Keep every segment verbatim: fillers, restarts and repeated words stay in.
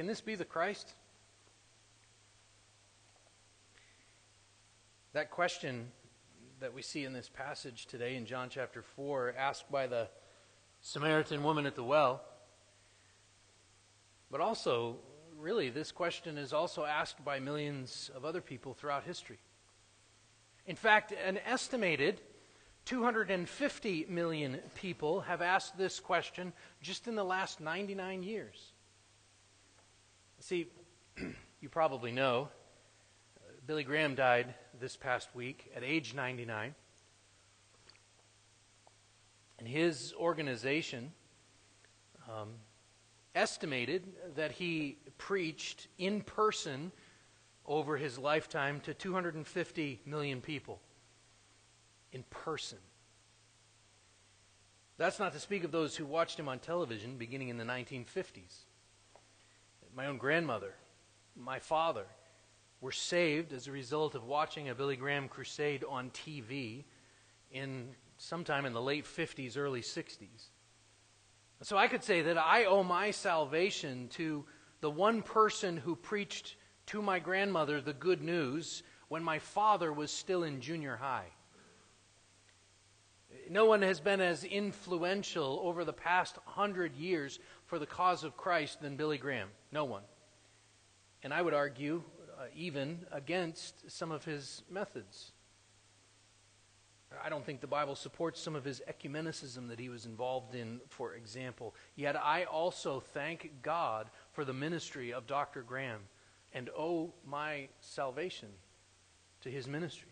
Can this be the Christ? That question that we see in this passage today in John chapter four, asked by the Samaritan woman at the well, but also, really, this question is also asked by millions of other people throughout history. In fact, an estimated two hundred fifty million people have asked this question just in the last ninety-nine years. See, you probably know, Billy Graham died this past week at age ninety-nine. And his organization um, estimated that he preached in person over his lifetime to two hundred fifty million people. In person. That's not to speak of those who watched him on television beginning in the nineteen fifties. My own grandmother, my father, were saved as a result of watching a Billy Graham crusade on T V in sometime in the late fifties, early sixties. So I could say that I owe my salvation to the one person who preached to my grandmother the good news when my father was still in junior high. No one has been as influential over the past hundred years for the cause of Christ than Billy Graham. No one. And I would argue uh, even against some of his methods. I don't think the Bible supports some of his ecumenicism that he was involved in, for example. Yet I also thank God for the ministry of Doctor Graham and owe my salvation to his ministry.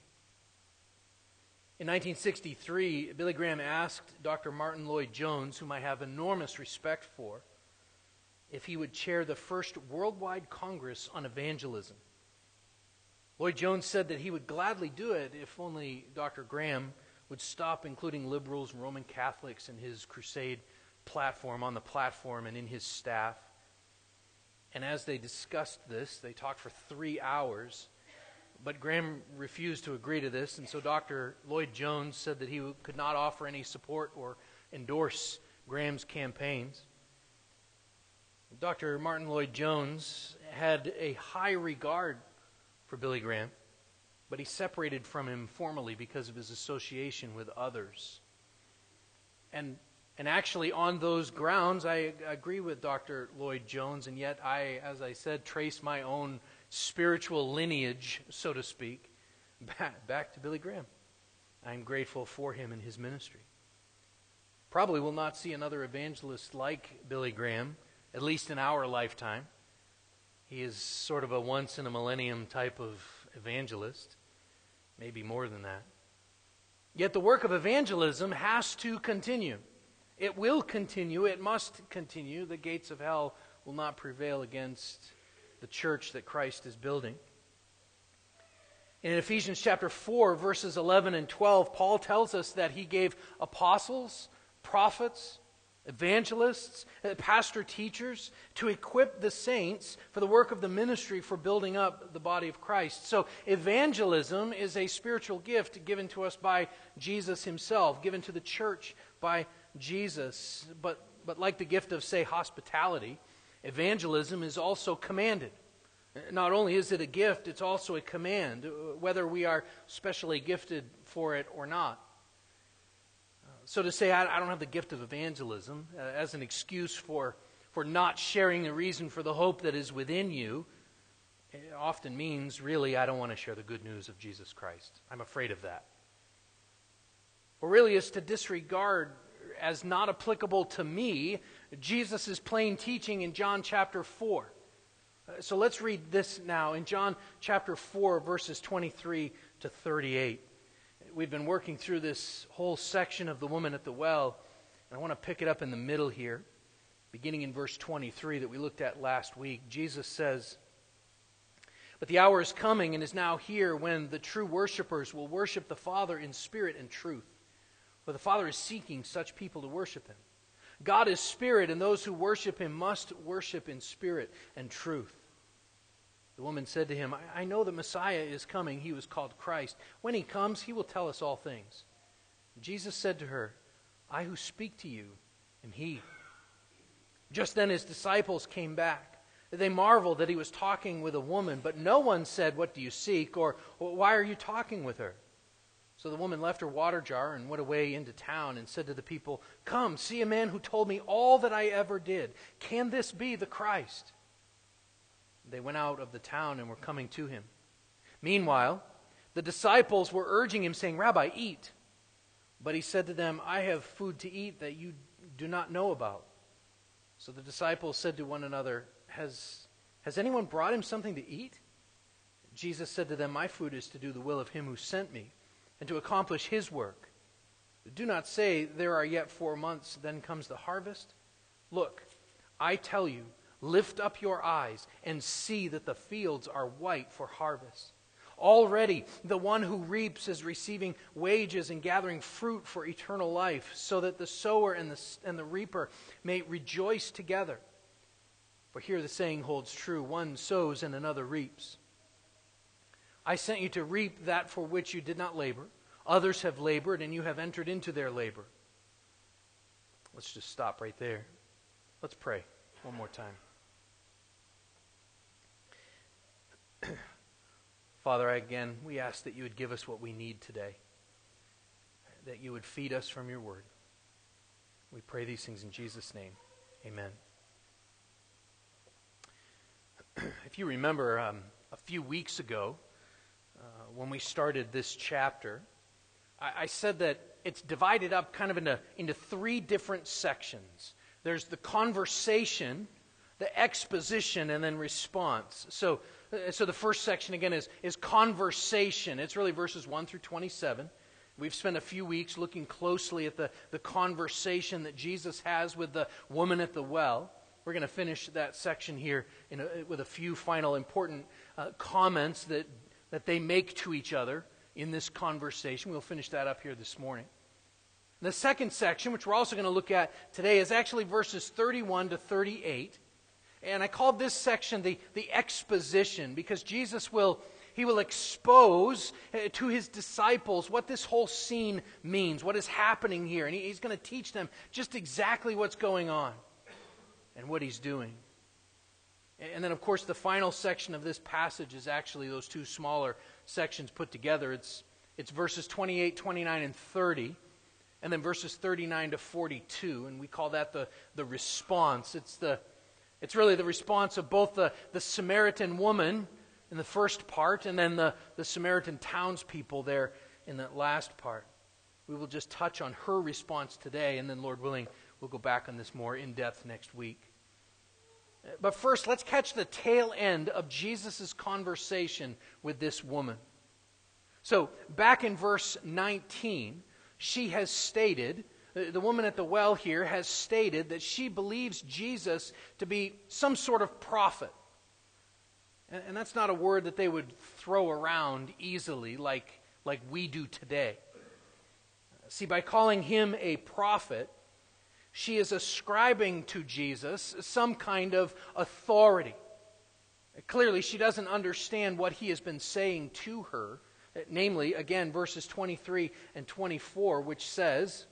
In nineteen sixty-three, Billy Graham asked Doctor Martin Lloyd-Jones, whom I have enormous respect for, if he would chair the first worldwide Congress on evangelism. Lloyd-Jones said that he would gladly do it if only Doctor Graham would stop including liberals and Roman Catholics in his crusade platform, on the platform and in his staff. And as they discussed this, they talked for three hours. But Graham refused to agree to this, and so Doctor Lloyd-Jones said that he could not offer any support or endorse Graham's campaigns. Doctor Martin Lloyd-Jones had a high regard for Billy Graham, but he separated from him formally because of his association with others. And, and actually, on those grounds, I agree with Doctor Lloyd-Jones, and yet I, as I said, trace my own spiritual lineage, so to speak, back, back to Billy Graham. I'm grateful for him and his ministry. Probably will not see another evangelist like Billy Graham, at least in our lifetime. He is sort of a once-in-a-millennium type of evangelist, maybe more than that. Yet the work of evangelism has to continue. It will continue. It must continue. The gates of hell will not prevail against the church that Christ is building. In Ephesians chapter four, verses eleven and twelve, Paul tells us that he gave apostles, prophets, evangelists, pastor teachers to equip the saints for the work of the ministry for building up the body of Christ. So evangelism is a spiritual gift given to us by Jesus himself, given to the church by Jesus. But, but like the gift of, say, hospitality, evangelism is also commanded. Not only is it a gift, it's also a command, whether we are specially gifted for it or not. So to say, I don't have the gift of evangelism as an excuse for, for not sharing the reason for the hope that is within you, it often means, really, I don't want to share the good news of Jesus Christ. I'm afraid of that. Or really is to disregard as not applicable to me Jesus' plain teaching in John chapter four. So let's read this now in John chapter four, verses twenty-three to thirty-eight. We've been working through this whole section of the woman at the well, and I want to pick it up in the middle here, beginning in verse twenty-three that we looked at last week. Jesus says, "But the hour is coming and is now here when the true worshipers will worship the Father in spirit and truth. For the Father is seeking such people to worship Him. God is spirit, and those who worship Him must worship in spirit and truth." The woman said to him, "I know the Messiah is coming. He was called Christ. When He comes, He will tell us all things." Jesus said to her, "I who speak to you am He." Just then His disciples came back, They marveled that he was talking with a woman, but no one said, "What do you seek?" or "Why are you talking with her?" So the woman left her water jar and went away into town and said to the people, "Come, see a man who told me all that I ever did. Can this be the Christ?" They went out of the town and were coming to him. Meanwhile, the disciples were urging him, saying, "Rabbi, eat." But he said to them, "I have food to eat that you do not know about." So the disciples said to one another, Has has anyone brought him something to eat?" Jesus said to them, "My food is to do the will of him who sent me, and to accomplish his work. Do not say, 'There are yet four months, then comes the harvest.' Look, I tell you, lift up your eyes and see that the fields are white for harvest. Already the one who reaps is receiving wages and gathering fruit for eternal life, so that the sower and the, and the reaper may rejoice together. For here the saying holds true, one sows and another reaps. I sent you to reap that for which you did not labor. Others have labored, and you have entered into their labor." Let's just stop right there. Let's pray one more time. Father, again, we ask that you would give us what we need today, that you would feed us from your word. We pray these things in Jesus' name. Amen. If you remember, um, a few weeks ago, uh, when we started this chapter, I, I said that it's divided up kind of into, into three different sections. There's the conversation, the exposition, and then response. So, so the first section, again, is, is conversation. It's really verses one through twenty-seven. We've spent a few weeks looking closely at the, the conversation that Jesus has with the woman at the well. We're going to finish that section here in a, with a few final important uh, comments that, that they make to each other in this conversation. We'll finish that up here this morning. The second section, which we're also going to look at today, is actually verses thirty-one to thirty-eight. And I called this section the, the exposition, because Jesus will, he will expose to his disciples what this whole scene means, what is happening here. And he, he's going to teach them just exactly what's going on and what he's doing. And then, of course, the final section of this passage is actually those two smaller sections put together. It's, it's verses twenty-eight, twenty-nine, and thirty, and then verses thirty-nine to forty-two, and we call that the, the response. It's, the, it's really the response of both the, the Samaritan woman in the first part and then the, the Samaritan townspeople there in that last part. We will just touch on her response today, and then, Lord willing, we'll go back on this more in depth next week. But first, let's catch the tail end of Jesus' conversation with this woman. So, back in verse nineteen, she has stated, the woman at the well here has stated that she believes Jesus to be some sort of prophet. And that's not a word that they would throw around easily like, like we do today. See, by calling him a prophet, she is ascribing to Jesus some kind of authority. Clearly, she doesn't understand what he has been saying to her, namely, again, verses twenty-three and twenty-four, which says,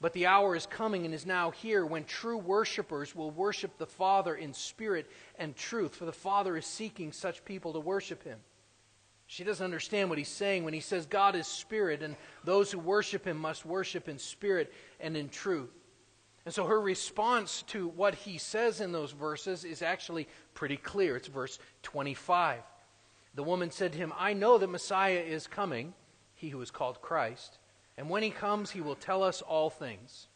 "But the hour is coming and is now here when true worshipers will worship the Father in spirit and truth, for the Father is seeking such people to worship him." She doesn't understand what he's saying when he says God is spirit, and those who worship him must worship in spirit and in truth. And so her response to what he says in those verses is actually pretty clear. It's verse twenty-five. "The woman said to him, 'I know that Messiah is coming,' he who is called Christ, 'and when he comes, he will tell us all things.'"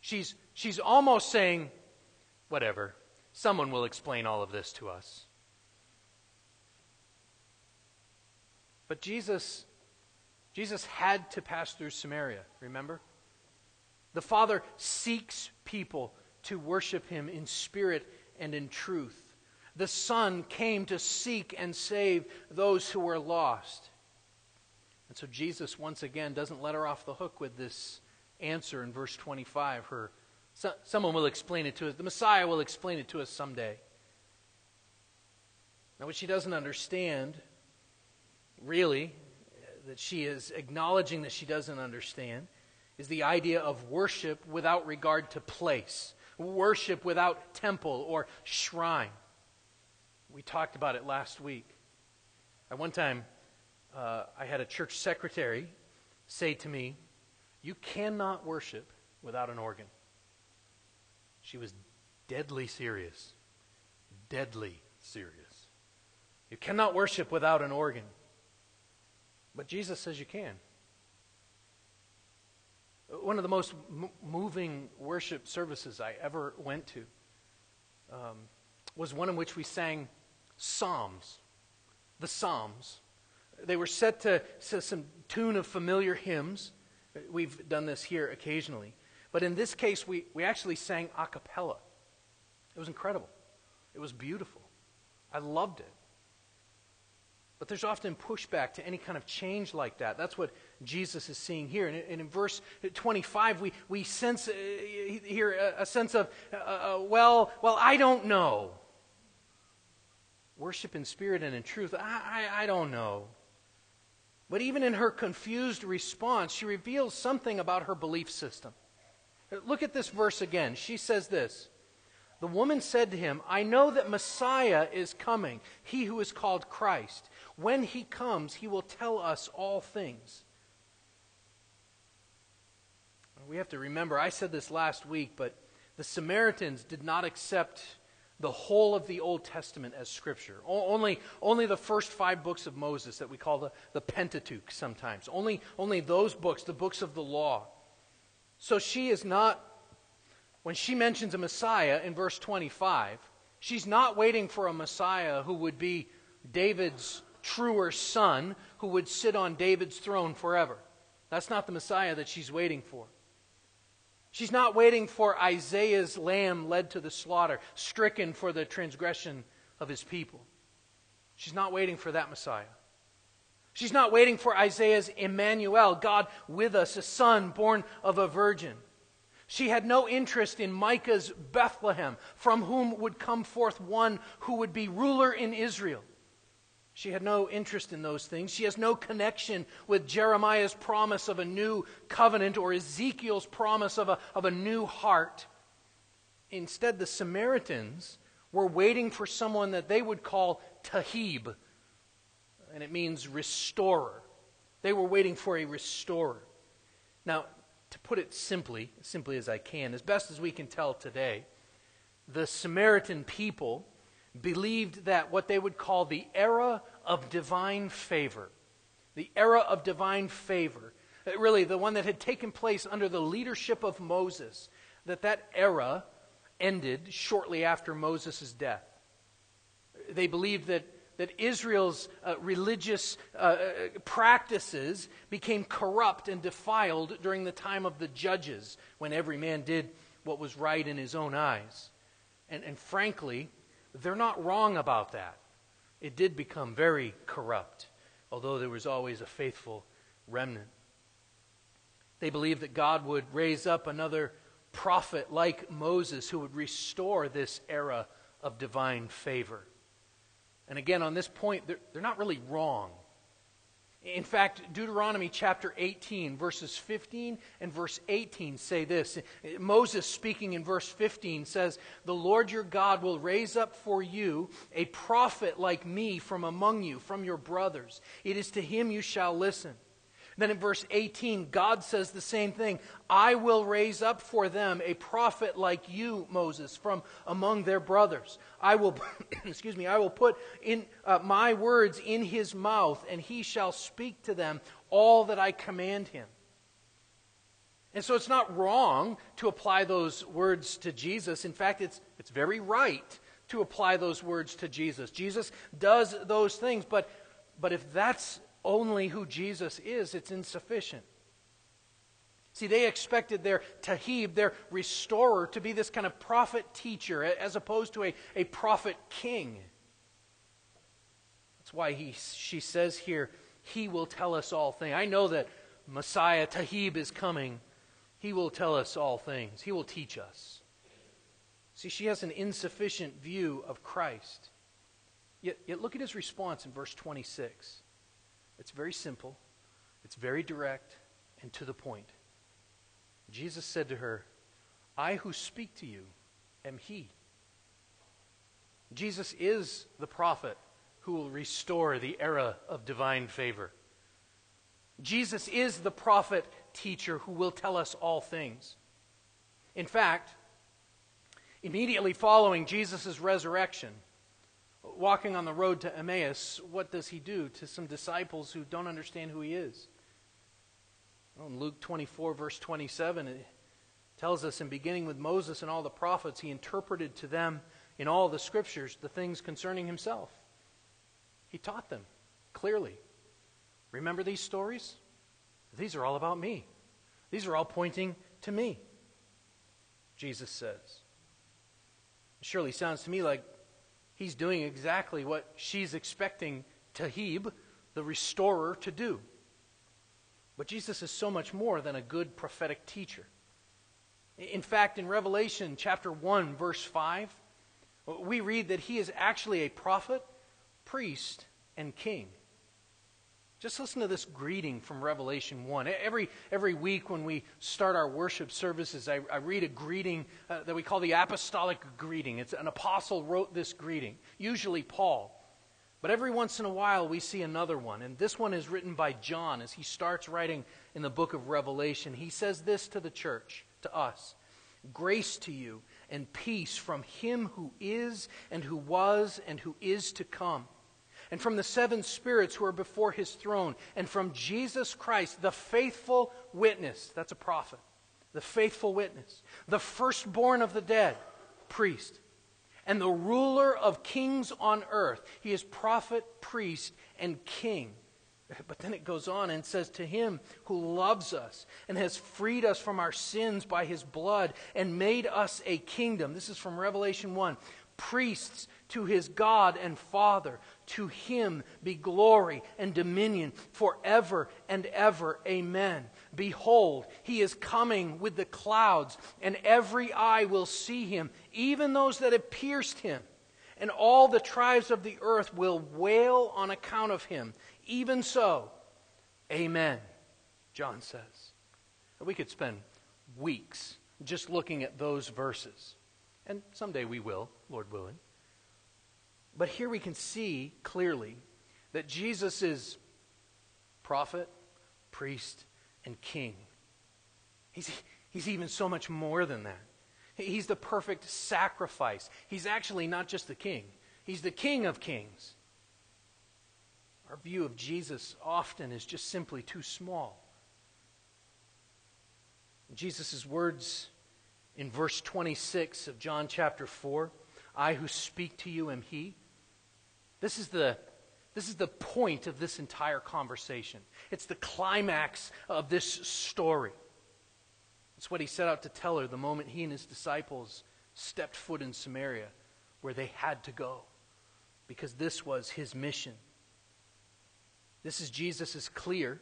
She's, she's almost saying, whatever, someone will explain all of this to us. But Jesus, Jesus had to pass through Samaria, remember? The Father seeks people to worship him in spirit and in truth. The Son came to seek and save those who were lost. And so Jesus, once again, doesn't let her off the hook with this answer in verse twenty-five. Her, so, someone will explain it to us. The Messiah will explain it to us someday. Now, what she doesn't understand, really, that she is acknowledging that she doesn't understand, is the idea of worship without regard to place, worship without temple or shrine. We talked about it last week. At one time, uh, I had a church secretary say to me, "You cannot worship without an organ." She was deadly serious. Deadly serious. You cannot worship without an organ. But Jesus says you can. One of the most m- moving worship services I ever went to um, was one in which we sang psalms, the psalms. They were set to, to some tune of familiar hymns. We've done this here occasionally. But in this case, we, we actually sang a cappella. It was incredible. It was beautiful. I loved it. But there's often pushback to any kind of change like that. That's what Jesus is seeing here. And in verse twenty-five, we, we sense uh, here a, a sense of, uh, uh, well, well, I don't know. Worship in spirit and in truth, I, I, I don't know. But even in her confused response, she reveals something about her belief system. Look at this verse again. She says this. The woman said to him, "I know that Messiah is coming, he who is called Christ. When he comes, he will tell us all things." We have to remember, I said this last week, but the Samaritans did not accept the whole of the Old Testament as Scripture. O- only, only the first five books of Moses that we call the, the Pentateuch sometimes. Only, only those books, the books of the law. So she is not... When she mentions a Messiah in verse twenty-five, she's not waiting for a Messiah who would be David's truer son, who would sit on David's throne forever. That's not the Messiah that she's waiting for. She's not waiting for Isaiah's lamb led to the slaughter, stricken for the transgression of his people. She's not waiting for that Messiah. She's not waiting for Isaiah's Emmanuel, God with us, a son born of a virgin. She had no interest in Micah's Bethlehem, from whom would come forth one who would be ruler in Israel. She had no interest in those things. She has no connection with Jeremiah's promise of a new covenant or Ezekiel's promise of a, of a new heart. Instead, the Samaritans were waiting for someone that they would call Tahib, and it means restorer. They were waiting for a restorer. Now, to put it simply, as simply as I can, as best as we can tell today, the Samaritan people believed that what they would call the era of divine favor, the era of divine favor, really the one that had taken place under the leadership of Moses, that that era ended shortly after Moses' death. They believed that that Israel's uh, religious uh, practices became corrupt and defiled during the time of the judges, when every man did what was right in his own eyes. And, and frankly, they're not wrong about that. It did become very corrupt, although there was always a faithful remnant. They believed that God would raise up another prophet like Moses who would restore this era of divine favor. And again, on this point, they're, they're not really wrong. In fact, Deuteronomy chapter eighteen, verses fifteen and verse eighteen say this. Moses, speaking in verse fifteen, says, "The Lord your God will raise up for you a prophet like me from among you, from your brothers. It is to him you shall listen." Then in verse eighteen, God says the same thing. "I will raise up for them a prophet like you, Moses, from among their brothers. I will, excuse me, I will put in uh, my words in his mouth, and he shall speak to them all that I command him." And so it's not wrong to apply those words to Jesus. In fact, it's it's very right to apply those words to Jesus. Jesus does those things, but but if that's only who Jesus is, it's insufficient. See, they expected their Tahib, their restorer, to be this kind of prophet teacher as opposed to a, a prophet king. That's why he, she says here, "He will tell us all things." I know that Messiah, Tahib, is coming. He will tell us all things. He will teach us. See, she has an insufficient view of Christ. Yet, yet look at his response in verse twenty-six. It's very simple, it's very direct, and to the point. Jesus said to her, "I who speak to you am he." Jesus is the prophet who will restore the era of divine favor. Jesus is the prophet teacher who will tell us all things. In fact, immediately following Jesus' resurrection, walking on the road to Emmaus, what does he do to some disciples who don't understand who he is? Well, in Luke twenty-four, verse twenty-seven, it tells us, "And beginning with Moses and all the prophets, he interpreted to them in all the scriptures the things concerning himself." He taught them clearly. Remember these stories? These are all about me. These are all pointing to me, Jesus says. It surely sounds to me like he's doing exactly what she's expecting Tahib, the restorer, to do. But Jesus is so much more than a good prophetic teacher. In fact, in Revelation chapter one, verse five, we read that he is actually a prophet, priest, and king. Just listen to this greeting from Revelation one. Every, every week when we start our worship services, I, I read a greeting uh, that we call the apostolic greeting. It's an apostle wrote this greeting, usually Paul. But every once in a while we see another one. And this one is written by John as he starts writing in the book of Revelation. He says this to the church, to us. "Grace to you and peace from him who is and who was and who is to come, and from the seven spirits who are before his throne, and from Jesus Christ, the faithful witness," that's a prophet, "the faithful witness, the firstborn of the dead," priest, "and the ruler of kings on earth." He is prophet, priest, and king. But then it goes on and says, "To him who loves us and has freed us from our sins by his blood and made us a kingdom." This is from Revelation one. "Priests to his God and Father. To him be glory and dominion forever and ever. Amen. Behold, he is coming with the clouds, and every eye will see him, even those that have pierced him. And all the tribes of the earth will wail on account of him. Even so, amen," John says. We could spend weeks just looking at those verses. And someday we will, Lord willing. But here we can see clearly that Jesus is prophet, priest, and king. He's, he's even so much more than that. He's the perfect sacrifice. He's actually not just the king. He's the King of kings. Our view of Jesus often is just simply too small. Jesus' words in verse twenty-six of John chapter four, "I who speak to you am he." This is the, this is the point of this entire conversation. It's the climax of this story. It's what he set out to tell her the moment he and his disciples stepped foot in Samaria, where they had to go, because this was his mission. This is Jesus' clear,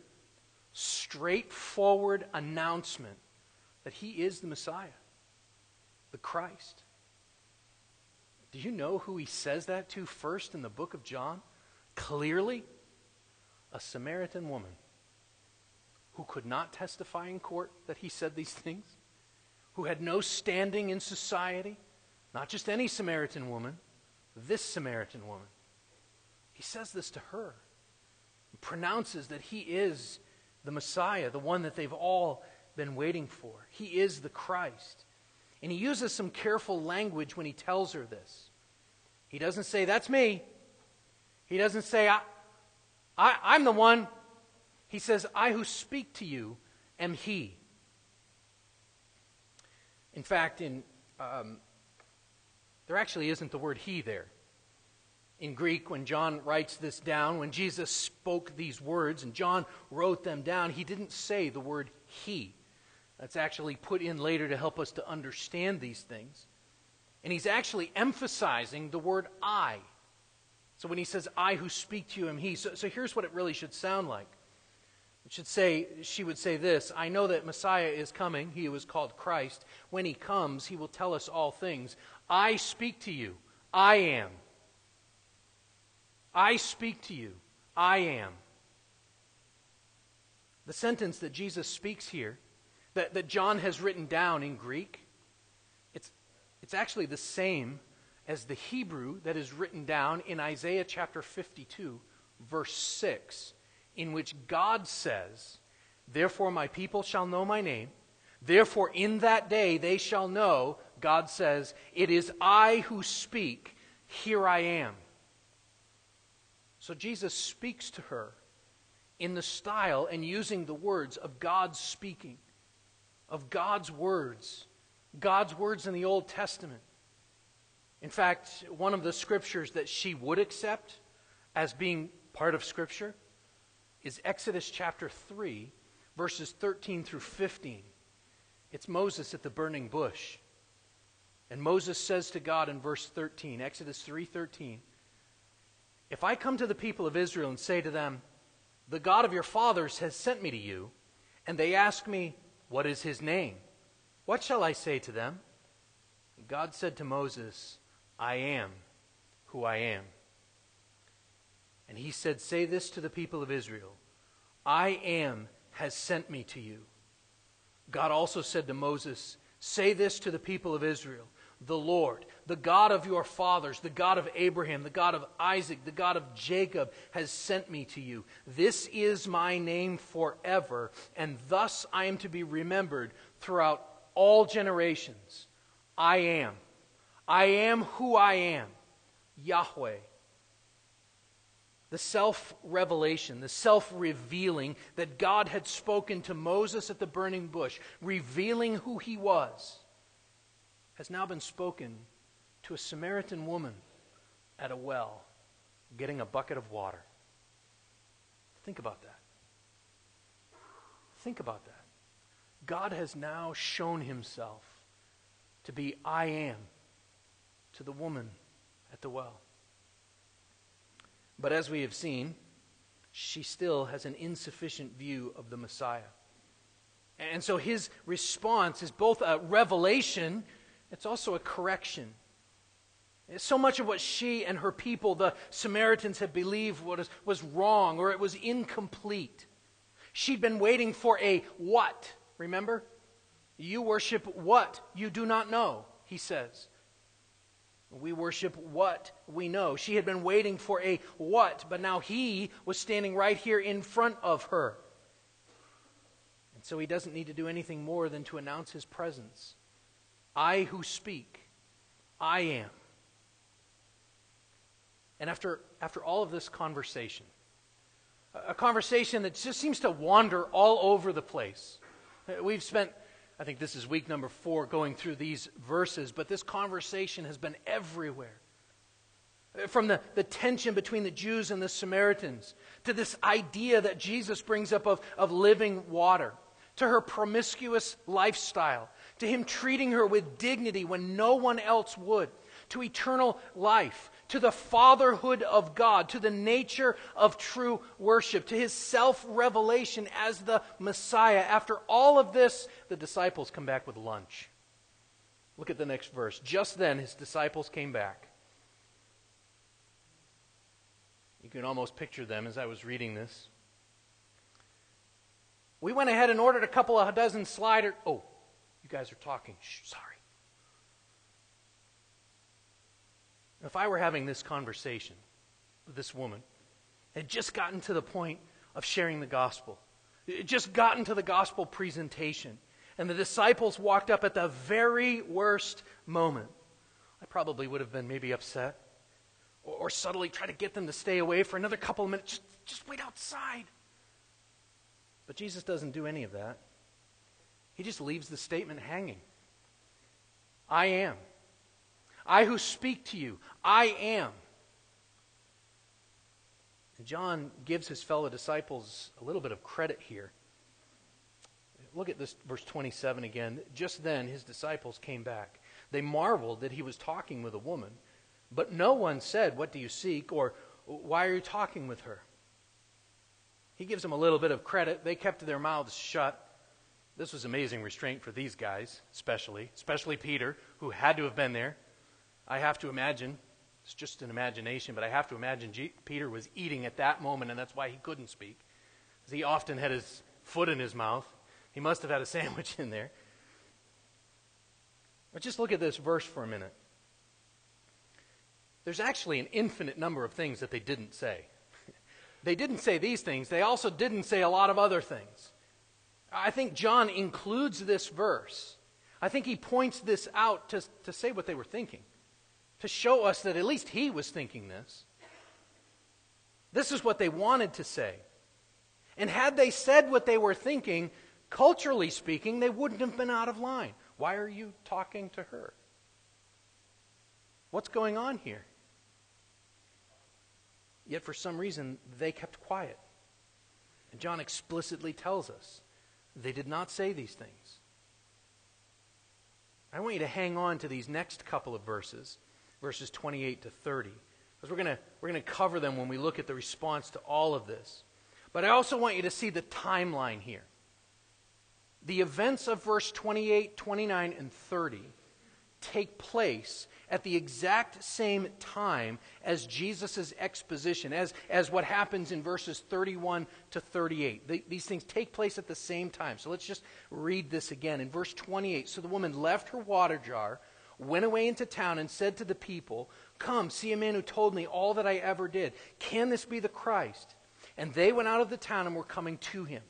straightforward announcement that he is the Messiah, the Christ. Do you know who he says that to first in the book of John? Clearly, a Samaritan woman who could not testify in court that he said these things, who had no standing in society, not just any Samaritan woman, this Samaritan woman. He says this to her, and pronounces that he is the Messiah, the one that they've all been waiting for. He is the Christ. And he uses some careful language when he tells her this. He doesn't say, "That's me." He doesn't say, I, I, I'm the one. He says, "I who speak to you am he." In fact, in um, there actually isn't the word "he" there. In Greek, when John writes this down, when Jesus spoke these words and John wrote them down, he didn't say the word "he." That's actually put in later to help us to understand these things. And he's actually emphasizing the word "I." So when he says, "I who speak to you am he," so, so here's what it really should sound like. It should say, she would say this, "I know that Messiah is coming, he who is called Christ. When he comes, he will tell us all things. I speak to you, I am. I speak to you, I am." The sentence that Jesus speaks here, That, that John has written down in Greek, it's, it's actually the same as the Hebrew that is written down in Isaiah chapter fifty-two, verse six, in which God says, "Therefore my people shall know my name. Therefore in that day they shall know," God says, "it is I who speak, here I am." So Jesus speaks to her in the style and using the words of God speaking, of God's words, God's words in the Old Testament. In fact, one of the scriptures that she would accept as being part of Scripture is Exodus chapter three, verses thirteen through fifteen. It's Moses at the burning bush. And Moses says to God in verse thirteen, Exodus three thirteen, "If I come to the people of Israel and say to them, 'The God of your fathers has sent me to you,' and they ask me, 'What is his name?' what shall I say to them?" God said to Moses, "I am who I am." And he said, "Say this to the people of Israel, 'I am has sent me to you.'" God also said to Moses, "Say this to the people of Israel, 'The Lord, the God of your fathers, the God of Abraham, the God of Isaac, the God of Jacob, has sent me to you. This is my name forever, and thus I am to be remembered throughout all generations. I am. I am who I am, Yahweh." The self-revelation, the self-revealing that God had spoken to Moses at the burning bush, revealing who he was, has now been spoken to a Samaritan woman at a well, getting a bucket of water. Think about that. Think about that. God has now shown himself to be I am to the woman at the well. But as we have seen, she still has an insufficient view of the Messiah. And so his response is both a revelation, it's also a correction. So much of what she and her people, the Samaritans, had believed was, was wrong, or it was incomplete. She'd been waiting for a what? Remember? "You worship what you do not know," he says. "We worship what we know." She had been waiting for a what, but now he was standing right here in front of her. And so he doesn't need to do anything more than to announce his presence. "I who speak, I am." And after, after all of this conversation, a conversation that just seems to wander all over the place. We've spent, I think this is week number four, going through these verses, but this conversation has been everywhere. From the, the tension between the Jews and the Samaritans, to this idea that Jesus brings up of, of living water, to her promiscuous lifestyle, to him treating her with dignity when no one else would, to eternal life, to the fatherhood of God, to the nature of true worship, to his self-revelation as the Messiah. After all of this, the disciples come back with lunch. Look at the next verse. "Just then his disciples came back." You can almost picture them as I was reading this. "We went ahead and ordered a couple of dozen sliders." Oh, you guys are talking. Shh, sorry. If I were having this conversation with this woman, had just gotten to the point of sharing the gospel, had just gotten to the gospel presentation, and the disciples walked up at the very worst moment, I probably would have been maybe upset, or, or subtly try to get them to stay away for another couple of minutes. Just, just wait outside. But Jesus doesn't do any of that. He just leaves the statement hanging. "I am. I who speak to you, I am." And John gives his fellow disciples a little bit of credit here. Look at this verse twenty-seven again. "Just then his disciples came back. They marveled that he was talking with a woman, but no one said, 'What do you seek?' or 'Why are you talking with her?'" He gives them a little bit of credit. They kept their mouths shut. This was amazing restraint for these guys, especially, especially Peter, who had to have been there. I have to imagine, it's just an imagination, but I have to imagine G- Peter was eating at that moment, and that's why he couldn't speak. He often had his foot in his mouth. He must have had a sandwich in there. But just look at this verse for a minute. There's actually an infinite number of things that they didn't say. They didn't say these things. They also didn't say a lot of other things. I think John includes this verse. I think he points this out to, to say what they were thinking, to show us that at least he was thinking this. This is what they wanted to say. And had they said what they were thinking, culturally speaking, they wouldn't have been out of line. Why are you talking to her? What's going on here? Yet for some reason, they kept quiet. And John explicitly tells us they did not say these things. I want you to hang on to these next couple of verses, verses twenty-eight to thirty, because we're going we're going to cover them when we look at the response to all of this. But I also want you to see the timeline here. The events of verse twenty-eight, twenty-nine, and thirty take place at the exact same time as Jesus' exposition, as, as what happens in verses thirty-one to thirty-eight. The, these things take place at the same time. So let's just read this again. In verse twenty-eight, so the woman left her water jar, went away into town, and said to the people, "Come, see a man who told me all that I ever did. Can this be the Christ?" And they went out of the town and were coming to him.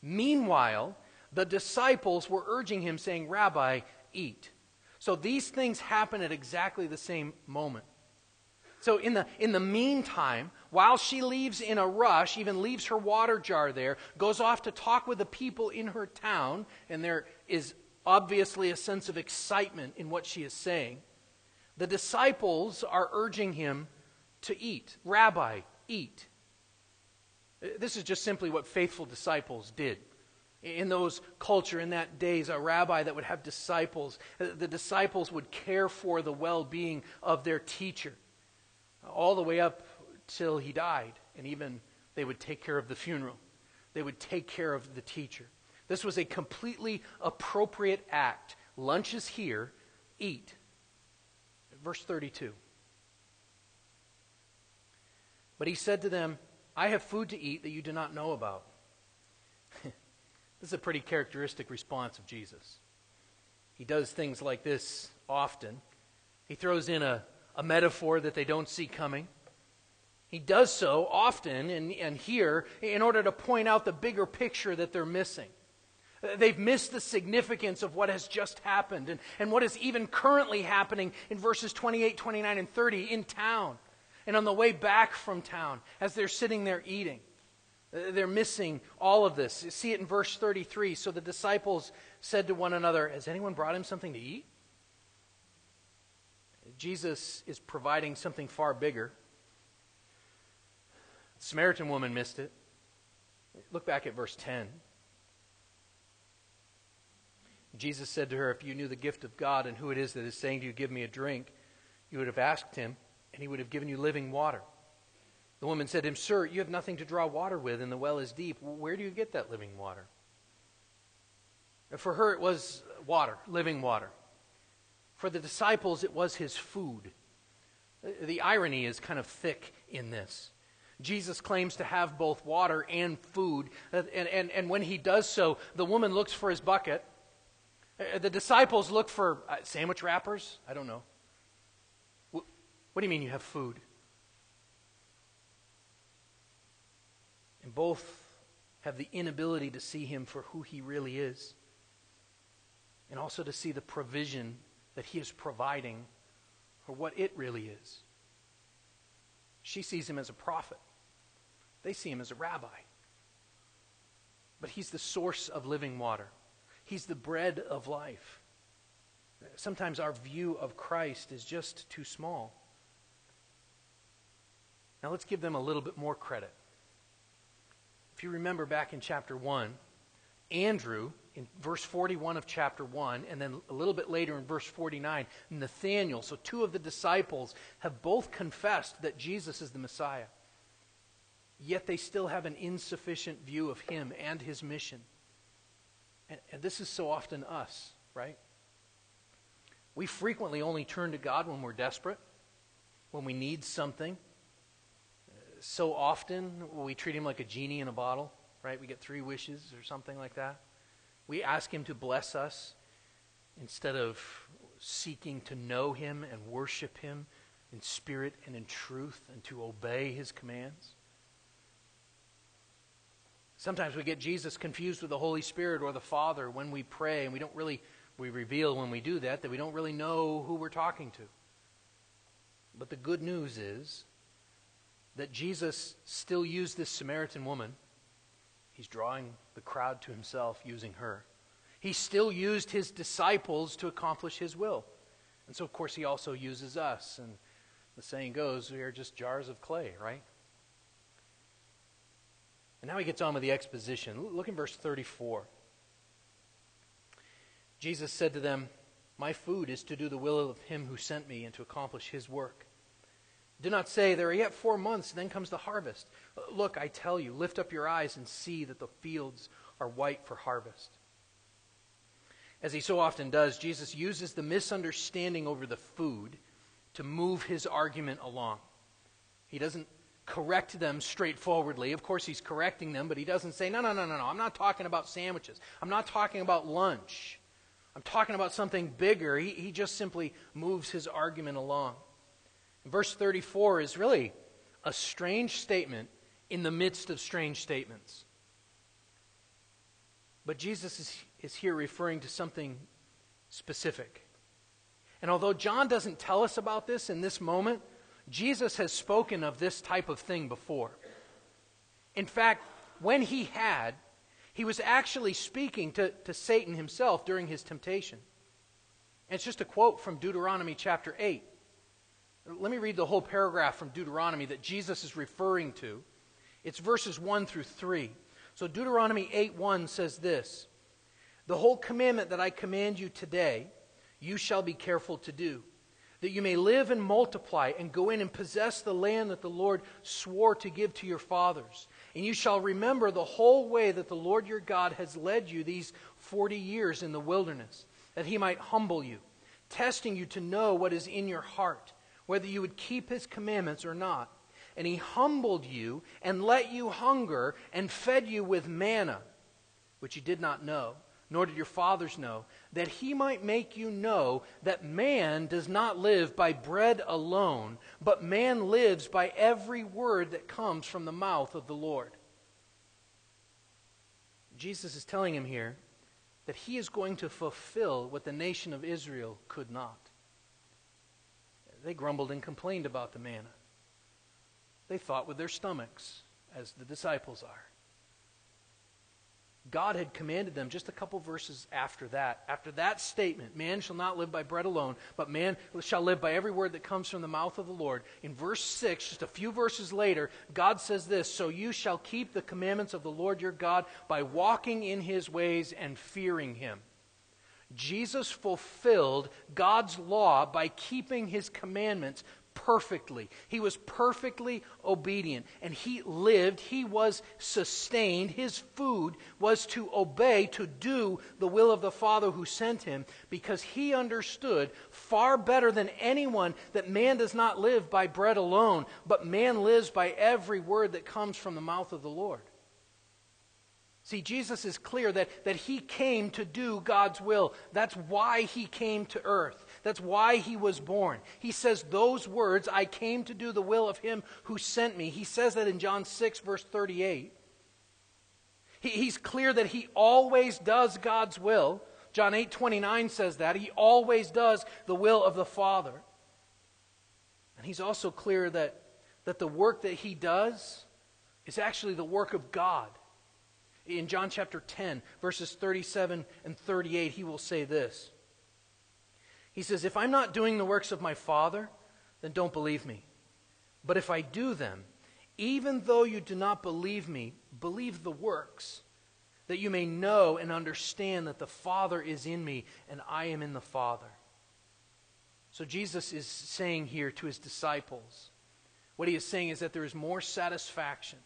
Meanwhile, the disciples were urging him, saying, "Rabbi, eat." So these things happen at exactly the same moment. So in the, in the meantime, while she leaves in a rush, even leaves her water jar there, goes off to talk with the people in her town, and there is obviously a sense of excitement in what she is saying, the disciples are urging him to eat. "Rabbi, eat." This is just simply what faithful disciples did. In those culture, in that days, a rabbi that would have disciples, the disciples would care for the well-being of their teacher all the way up till he died. And even they would take care of the funeral. They would take care of the teacher. This was a completely appropriate act. Lunch is here, eat. Verse thirty-two. But he said to them, "I have food to eat that you do not know about." This is a pretty characteristic response of Jesus. He does things like this often. He throws in a, a metaphor that they don't see coming. He does so often and, and here in order to point out the bigger picture that they're missing. They've missed the significance of what has just happened and, and what is even currently happening in verses twenty-eight, twenty-nine, and thirty in town and on the way back from town as they're sitting there eating. They're missing all of this. You see it in verse thirty-three. So the disciples said to one another, "Has anyone brought him something to eat?" Jesus is providing something far bigger. The Samaritan woman missed it. Look back at verse ten. Jesus said to her, "If you knew the gift of God and who it is that is saying to you, 'Give me a drink,' you would have asked him, and he would have given you living water." The woman said to him, "Sir, you have nothing to draw water with, and the well is deep. Where do you get that living water?" For her, it was water, living water. For the disciples, it was his food. The irony is kind of thick in this. Jesus claims to have both water and food, and, and, and when he does so, the woman looks for his bucket. The disciples look for sandwich wrappers? I don't know. What do you mean you have food? And both have the inability to see him for who he really is, and also to see the provision that he is providing for what it really is. She sees him as a prophet. They see him as a rabbi. But he's the source of living water. He's the bread of life. Sometimes our view of Christ is just too small. Now let's give them a little bit more credit. If you remember back in chapter one, Andrew, in verse forty-one of chapter one, and then a little bit later in verse forty-nine, Nathanael, so two of the disciples have both confessed that Jesus is the Messiah. Yet they still have an insufficient view of him and his mission. And, and this is so often us, right? We frequently only turn to God when we're desperate, when we need something. So often we treat him like a genie in a bottle, right? We get three wishes or something like that. We ask him to bless us instead of seeking to know him and worship him in spirit and in truth and to obey his commands. Sometimes we get Jesus confused with the Holy Spirit or the Father when we pray, and we don't really, we reveal when we do that, that we don't really know who we're talking to. But the good news is that Jesus still used this Samaritan woman. He's drawing the crowd to himself using her. He still used his disciples to accomplish his will. And so, of course, he also uses us. And the saying goes, we are just jars of clay, right? And now he gets on with the exposition. Look in verse thirty-four. Jesus said to them, "My food is to do the will of him who sent me and to accomplish his work. Do not say, there are yet four months, and then comes the harvest. Look, I tell you, lift up your eyes and see that the fields are white for harvest." As he so often does, Jesus uses the misunderstanding over the food to move his argument along. He doesn't correct them straightforwardly. Of course, he's correcting them, but he doesn't say, no, no, no, no, no, I'm not talking about sandwiches. I'm not talking about lunch. I'm talking about something bigger. He, he just simply moves his argument along. Verse thirty-four is really a strange statement in the midst of strange statements. But Jesus is, is here referring to something specific. And although John doesn't tell us about this in this moment, Jesus has spoken of this type of thing before. In fact, when he had, he was actually speaking to, to Satan himself during his temptation. And it's just a quote from Deuteronomy chapter eight. Let me read the whole paragraph from Deuteronomy that Jesus is referring to. It's verses one through three. So Deuteronomy eight one says this, "The whole commandment that I command you today, you shall be careful to do, that you may live and multiply and go in and possess the land that the Lord swore to give to your fathers. And you shall remember the whole way that the Lord your God has led you these forty years in the wilderness, that he might humble you, testing you to know what is in your heart, whether you would keep his commandments or not. And he humbled you and let you hunger and fed you with manna, which you did not know, nor did your fathers know, that he might make you know that man does not live by bread alone, but man lives by every word that comes from the mouth of the Lord." Jesus is telling him here that he is going to fulfill what the nation of Israel could not. They grumbled and complained about the manna. They thought with their stomachs, as the disciples are. God had commanded them just a couple verses after that. After that statement, man shall not live by bread alone, but man shall live by every word that comes from the mouth of the Lord. In verse six, just a few verses later, God says this, "So you shall keep the commandments of the Lord your God by walking in his ways and fearing him." Jesus fulfilled God's law by keeping his commandments perfectly. He was perfectly obedient, and he lived, he was sustained. His food was to obey, to do the will of the Father who sent him, because he understood far better than anyone that man does not live by bread alone, but man lives by every word that comes from the mouth of the Lord. See, Jesus is clear that, that he came to do God's will. That's why he came to earth. That's why he was born. He says those words, "I came to do the will of him who sent me." He says that in John six, verse thirty-eight. He, he's clear that he always does God's will. John eight, twenty-nine says that. He always does the will of the Father. And he's also clear that, that the work that he does is actually the work of God. In John chapter ten, verses thirty-seven and thirty-eight, he will say this. He says, "If I'm not doing the works of my Father, then don't believe me. But if I do them, even though you do not believe me, believe the works, that you may know and understand that the Father is in me and I am in the Father." So Jesus is saying here to his disciples, what he is saying is that there is more satisfaction.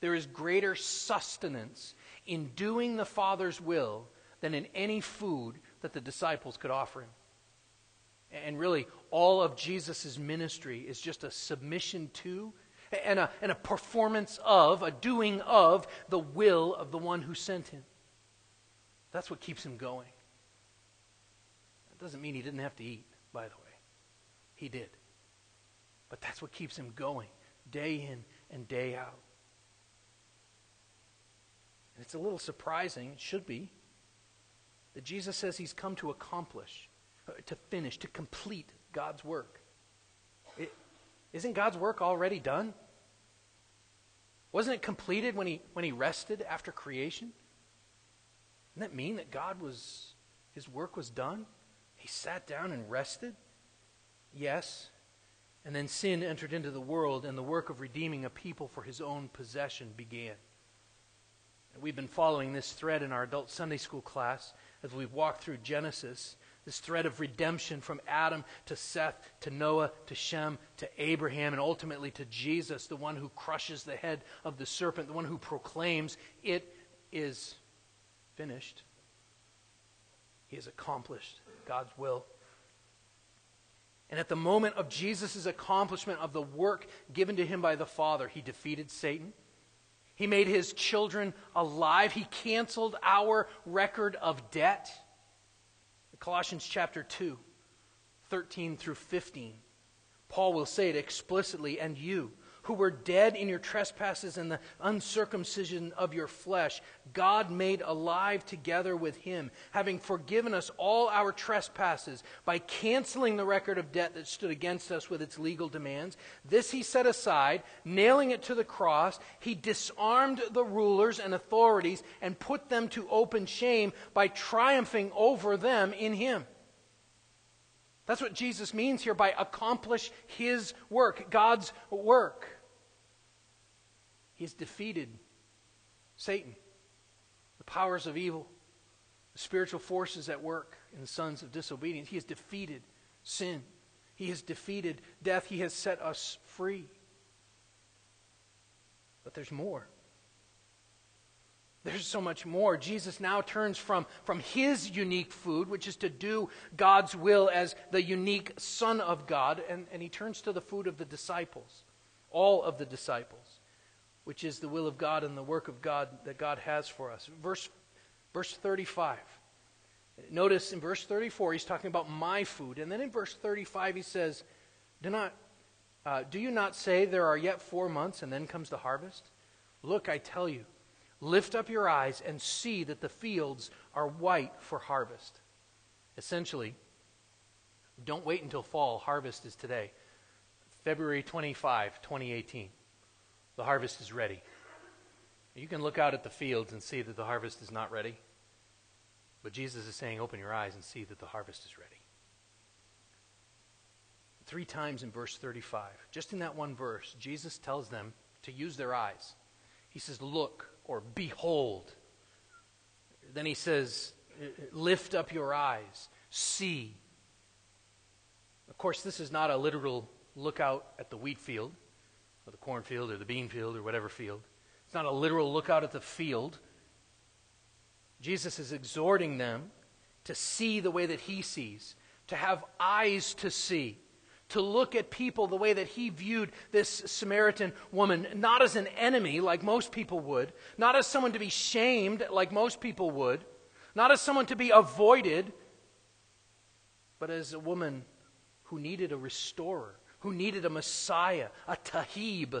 There is greater sustenance in doing the Father's will than in any food that the disciples could offer him. And really, all of Jesus' ministry is just a submission to and a, and a performance of, a doing of the will of the one who sent him. That's what keeps him going. That doesn't mean he didn't have to eat, by the way. He did. but that's what keeps him going day in and day out. And it's a little surprising, it should be, that Jesus says he's come to accomplish, to finish, to complete God's work. It, isn't God's work already done? Wasn't it completed when he when he rested after creation? Doesn't that mean that God was, his work was done? He sat down and rested? Yes. And then sin entered into the world, and the work of redeeming a people for his own possession began. And we've been following this thread in our adult Sunday school class as we've walked through Genesis, this thread of redemption from Adam to Seth to Noah to Shem to Abraham and ultimately to Jesus, the one who crushes the head of the serpent, the one who proclaims it is finished. He has accomplished God's will. And at the moment of Jesus' accomplishment of the work given to him by the Father, he defeated Satan. He made his children alive. He canceled our record of debt. Colossians chapter two, thirteen through fifteen. Paul will say it explicitly, "And you, who were dead in your trespasses and the uncircumcision of your flesh, God made alive together with him, having forgiven us all our trespasses by canceling the record of debt that stood against us with its legal demands. This he set aside, nailing it to the cross. He disarmed the rulers and authorities and put them to open shame by triumphing over them in him." That's what Jesus means here by accomplish his work, God's work. He has defeated Satan, the powers of evil, the spiritual forces at work in the sons of disobedience. He has defeated sin. He has defeated death. He has set us free. But there's more. There's so much more. Jesus now turns from, from his unique food, which is to do God's will as the unique Son of God, and, and he turns to the food of the disciples, all of the disciples, which is the will of God and the work of God that God has for us. Verse, verse thirty-five. Notice in verse thirty-four, he's talking about my food. And then in verse thirty-five, he says, "Do not, uh, do you not say there are yet four months and then comes the harvest? Look, I tell you, lift up your eyes and see that the fields are white for harvest." Essentially, don't wait until fall. Harvest is today. February twenty-fifth, twenty eighteen. The harvest is ready. You can look out at the fields and see that the harvest is not ready. But Jesus is saying, open your eyes and see that the harvest is ready. Three times in verse thirty-five, just in that one verse, Jesus tells them to use their eyes. He says, look. Or behold. Then he says, lift up your eyes, see. Of course, this is not a literal look out at the wheat field, or the cornfield, or the bean field, or whatever field. It's not a literal look out at the field. Jesus is exhorting them to see the way that he sees, to have eyes to see, to look at people the way that he viewed this Samaritan woman, not as an enemy like most people would, not as someone to be shamed like most people would, not as someone to be avoided, but as a woman who needed a restorer, who needed a Messiah, a Tahib,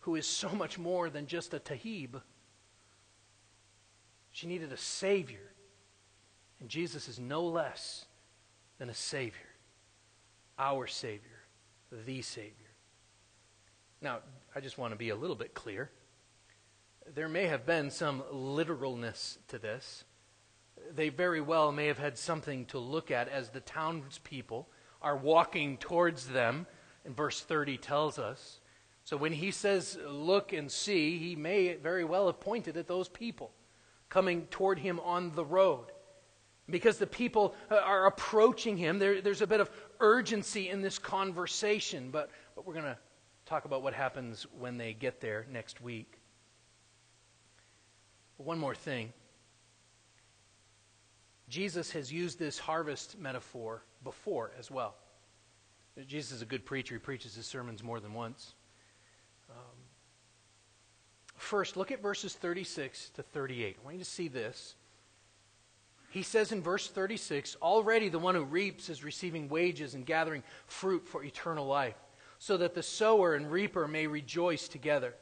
who is so much more than just a Tahib. She needed a Savior, and Jesus is no less than a Savior. Our Savior, the Savior. Now, I just want to be a little bit clear. There may have been some literalness to this. They very well may have had something to look at as the townspeople are walking towards them, and verse thirty tells us. So when he says, look and see, he may very well have pointed at those people coming toward him on the road. Because the people are approaching him, there, there's a bit of urgency in this conversation, but, but we're going to talk about what happens when they get there next week. But one more thing. Jesus has used this harvest metaphor before as well. Jesus is a good preacher. He preaches his sermons more than once. Um, first, look at verses thirty-six to thirty-eight. I want you to see this. He says in verse thirty-six, already the one who reaps is receiving wages and gathering fruit for eternal life, so that the sower and reaper may rejoice together.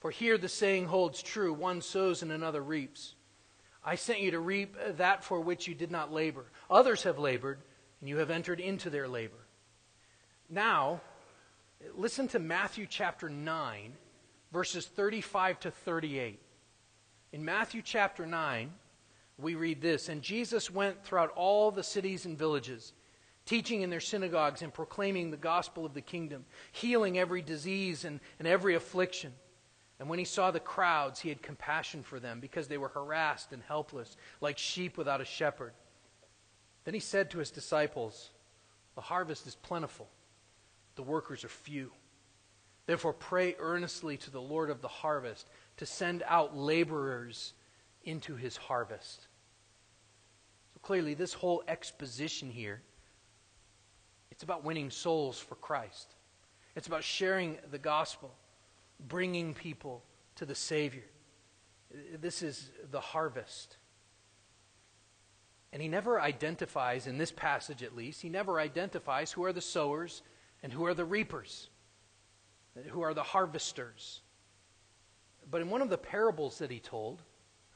For here the saying holds true, one sows and another reaps. I sent you to reap that for which you did not labor. Others have labored, and you have entered into their labor. Now, listen to Matthew chapter nine, verses thirty-five to thirty-eight. In Matthew chapter nine, we read this, "And Jesus went throughout all the cities and villages, teaching in their synagogues and proclaiming the gospel of the kingdom, healing every disease and, and every affliction. And when he saw the crowds, he had compassion for them, because they were harassed and helpless, like sheep without a shepherd. Then he said to his disciples, 'The harvest is plentiful, the workers are few. Therefore pray earnestly to the Lord of the harvest to send out laborers into his harvest.'" So clearly this whole exposition here, it's about winning souls for Christ. It's about sharing the gospel, bringing people to the Savior. This is the harvest. And he never identifies, in this passage at least, he never identifies who are the sowers and who are the reapers, who are the harvesters. But in one of the parables that he told,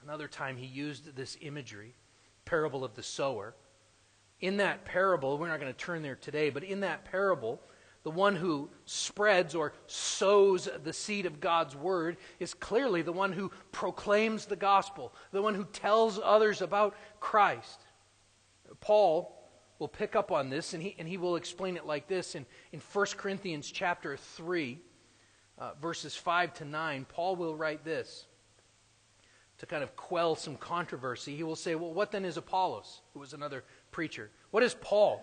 another time he used this imagery, parable of the sower. In that parable, we're not going to turn there today, but in that parable, the one who spreads or sows the seed of God's word is clearly the one who proclaims the gospel, the one who tells others about Christ. Paul will pick up on this, and he, and he will explain it like this. In, in First Corinthians chapter three, uh, verses five to nine, Paul will write this to kind of quell some controversy. He will say, "Well, what then is Apollos?" Who was another preacher. "What is Paul?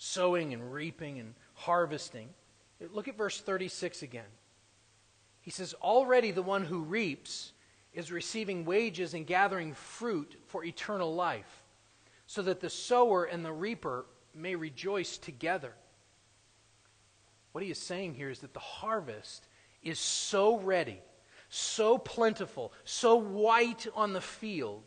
sowing and reaping and harvesting, look at verse thirty-six again. He says, "Already the one who reaps is receiving wages and gathering fruit for eternal life, so that the sower and the reaper may rejoice together." What he is saying here is that the harvest is so ready, so plentiful, so white on the field,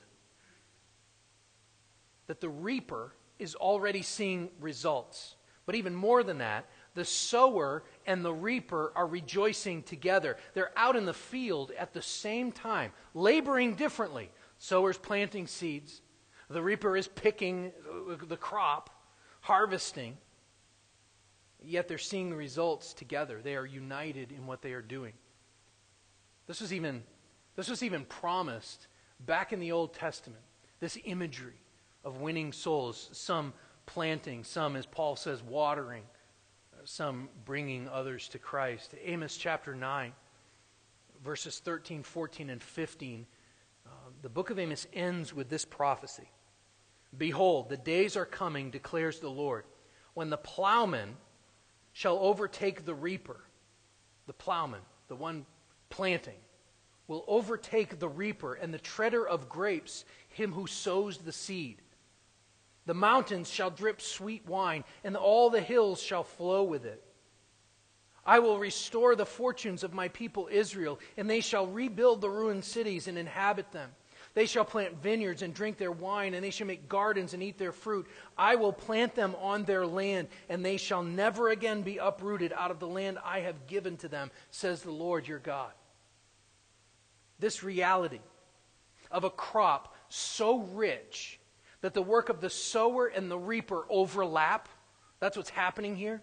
that the reaper is already seeing results. But even more than that, the sower and the reaper are rejoicing together. They're out in the field at the same time, laboring differently. Sower's planting seeds. The reaper is picking the crop, harvesting. Yet they're seeing the results together. They are united in what they are doing. This was even, this was even promised back in the Old Testament, this imagery of winning souls, some planting, some, as Paul says, watering, some bringing others to Christ. Amos chapter nine, verses thirteen, fourteen, and fifteen. Uh, the book of Amos ends with this prophecy. "Behold, the days are coming, declares the Lord, when the plowman shall overtake the reaper." The plowman, the one planting, will overtake the reaper, and the treader of grapes, him who sows the seed. "The mountains shall drip sweet wine, and all the hills shall flow with it. I will restore the fortunes of my people Israel, and they shall rebuild the ruined cities and inhabit them. They shall plant vineyards and drink their wine, and they shall make gardens and eat their fruit. I will plant them on their land, and they shall never again be uprooted out of the land I have given to them, says the Lord your God." This reality of a crop so rich that the work of the sower and the reaper overlap. That's what's happening here.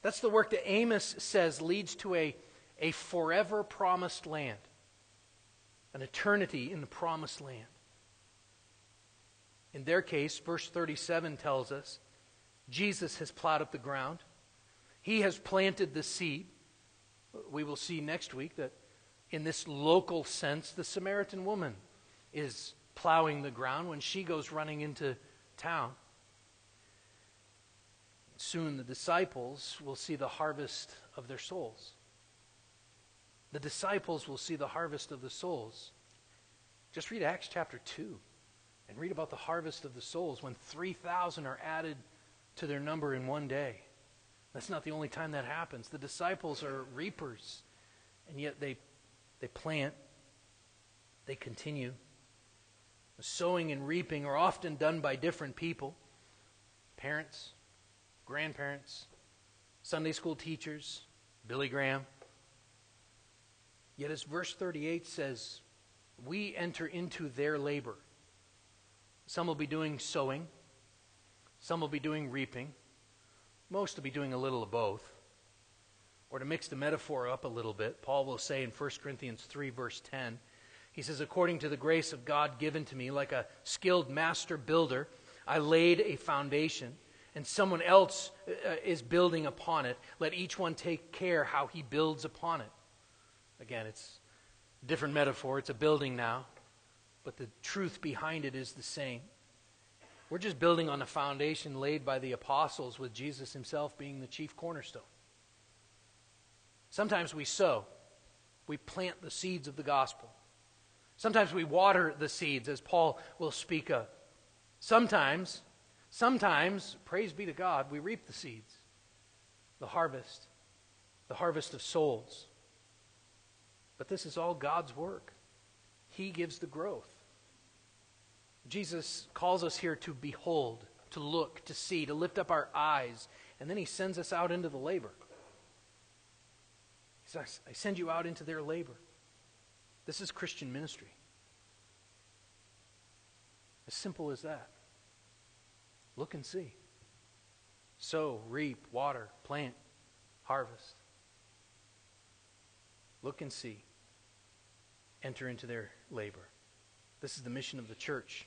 That's the work that Amos says leads to a, a forever promised land, an eternity in the promised land. In their case, verse thirty-seven tells us, Jesus has plowed up the ground. He has planted the seed. We will see next week that in this local sense, the Samaritan woman is plowing the ground when she goes running into town. soon the disciples will see the harvest of their souls. The disciples will see the harvest of the souls. Just read Acts chapter two and read about the harvest of the souls when three thousand are added to their number in one day. That's not the only time that happens. The disciples are reapers, and yet they they plant, they continue. The sowing and reaping are often done by different people, parents, grandparents, Sunday school teachers, Billy Graham. Yet as verse thirty-eight says, we enter into their labor. Some will be doing sowing. Some will be doing reaping. Most will be doing a little of both. Or to mix the metaphor up a little bit, Paul will say in First Corinthians three, verse ten, he says, according to the grace of God given to me, like a skilled master builder, I laid a foundation, and someone else uh, is building upon it. Let each one take care how he builds upon it. Again, it's a different metaphor. It's a building now. But the truth behind it is the same. We're just building on the foundation laid by the apostles, with Jesus himself being the chief cornerstone. Sometimes we sow. We plant the seeds of the gospel. Sometimes we water the seeds, as Paul will speak of. Sometimes, sometimes, praise be to God, we reap the seeds. The harvest. The harvest of souls. But this is all God's work. He gives the growth. Jesus calls us here to behold, to look, to see, to lift up our eyes. And then he sends us out into the labor. He says, I send you out into their labor. This is Christian ministry. As simple as that. Look and see. Sow, reap, water, plant, harvest. Look and see. Enter into their labor. This is the mission of the church.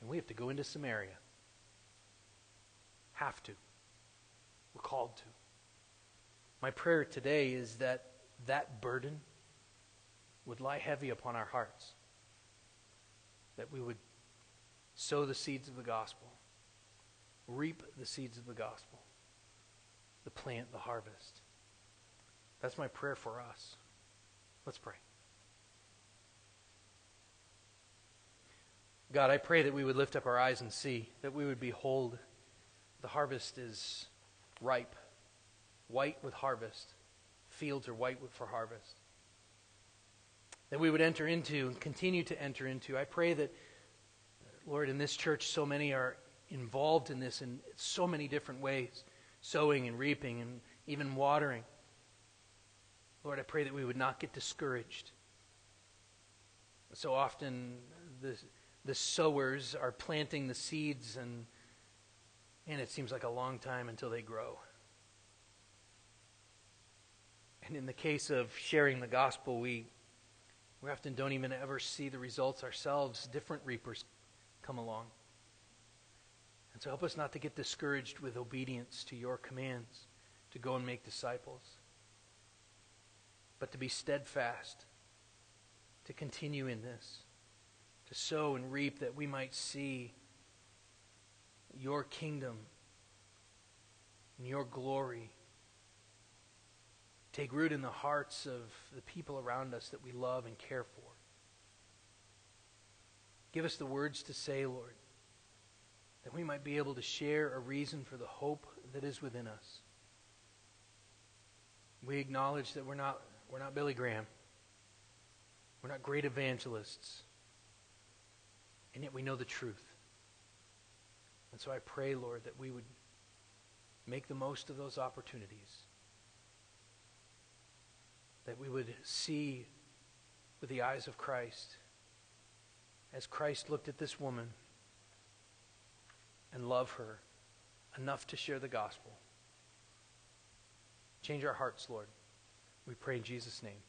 And we have to go into Samaria. Have to. We're called to. My prayer today is that that burden would lie heavy upon our hearts. That we would sow the seeds of the gospel. Reap the seeds of the gospel. The plant, the harvest. That's my prayer for us. Let's pray. God, I pray that we would lift up our eyes and see, that we would behold the harvest is ripe, white with harvest. Fields are white for harvest. That we would enter into and continue to enter into. I pray that, Lord, in this church so many are involved in this in so many different ways, sowing and reaping and even watering. Lord, I pray that we would not get discouraged. So often this... The sowers are planting the seeds, and, and it seems like a long time until they grow. And in the case of sharing the gospel, we, we often don't even ever see the results ourselves. Different reapers come along. And so help us not to get discouraged with obedience to your commands to go and make disciples, but to be steadfast, to continue in this. To sow and reap, that we might see your kingdom and your glory take root in the hearts of the people around us that we love and care for. Give us the words to say, Lord, that we might be able to share a reason for the hope that is within us. We acknowledge that we're not, we're not Billy Graham. We're not great evangelists. And yet we know the truth. And so I pray, Lord, that we would make the most of those opportunities. That we would see with the eyes of Christ, as Christ looked at this woman and love her enough to share the gospel. Change our hearts, Lord. We pray in Jesus' name.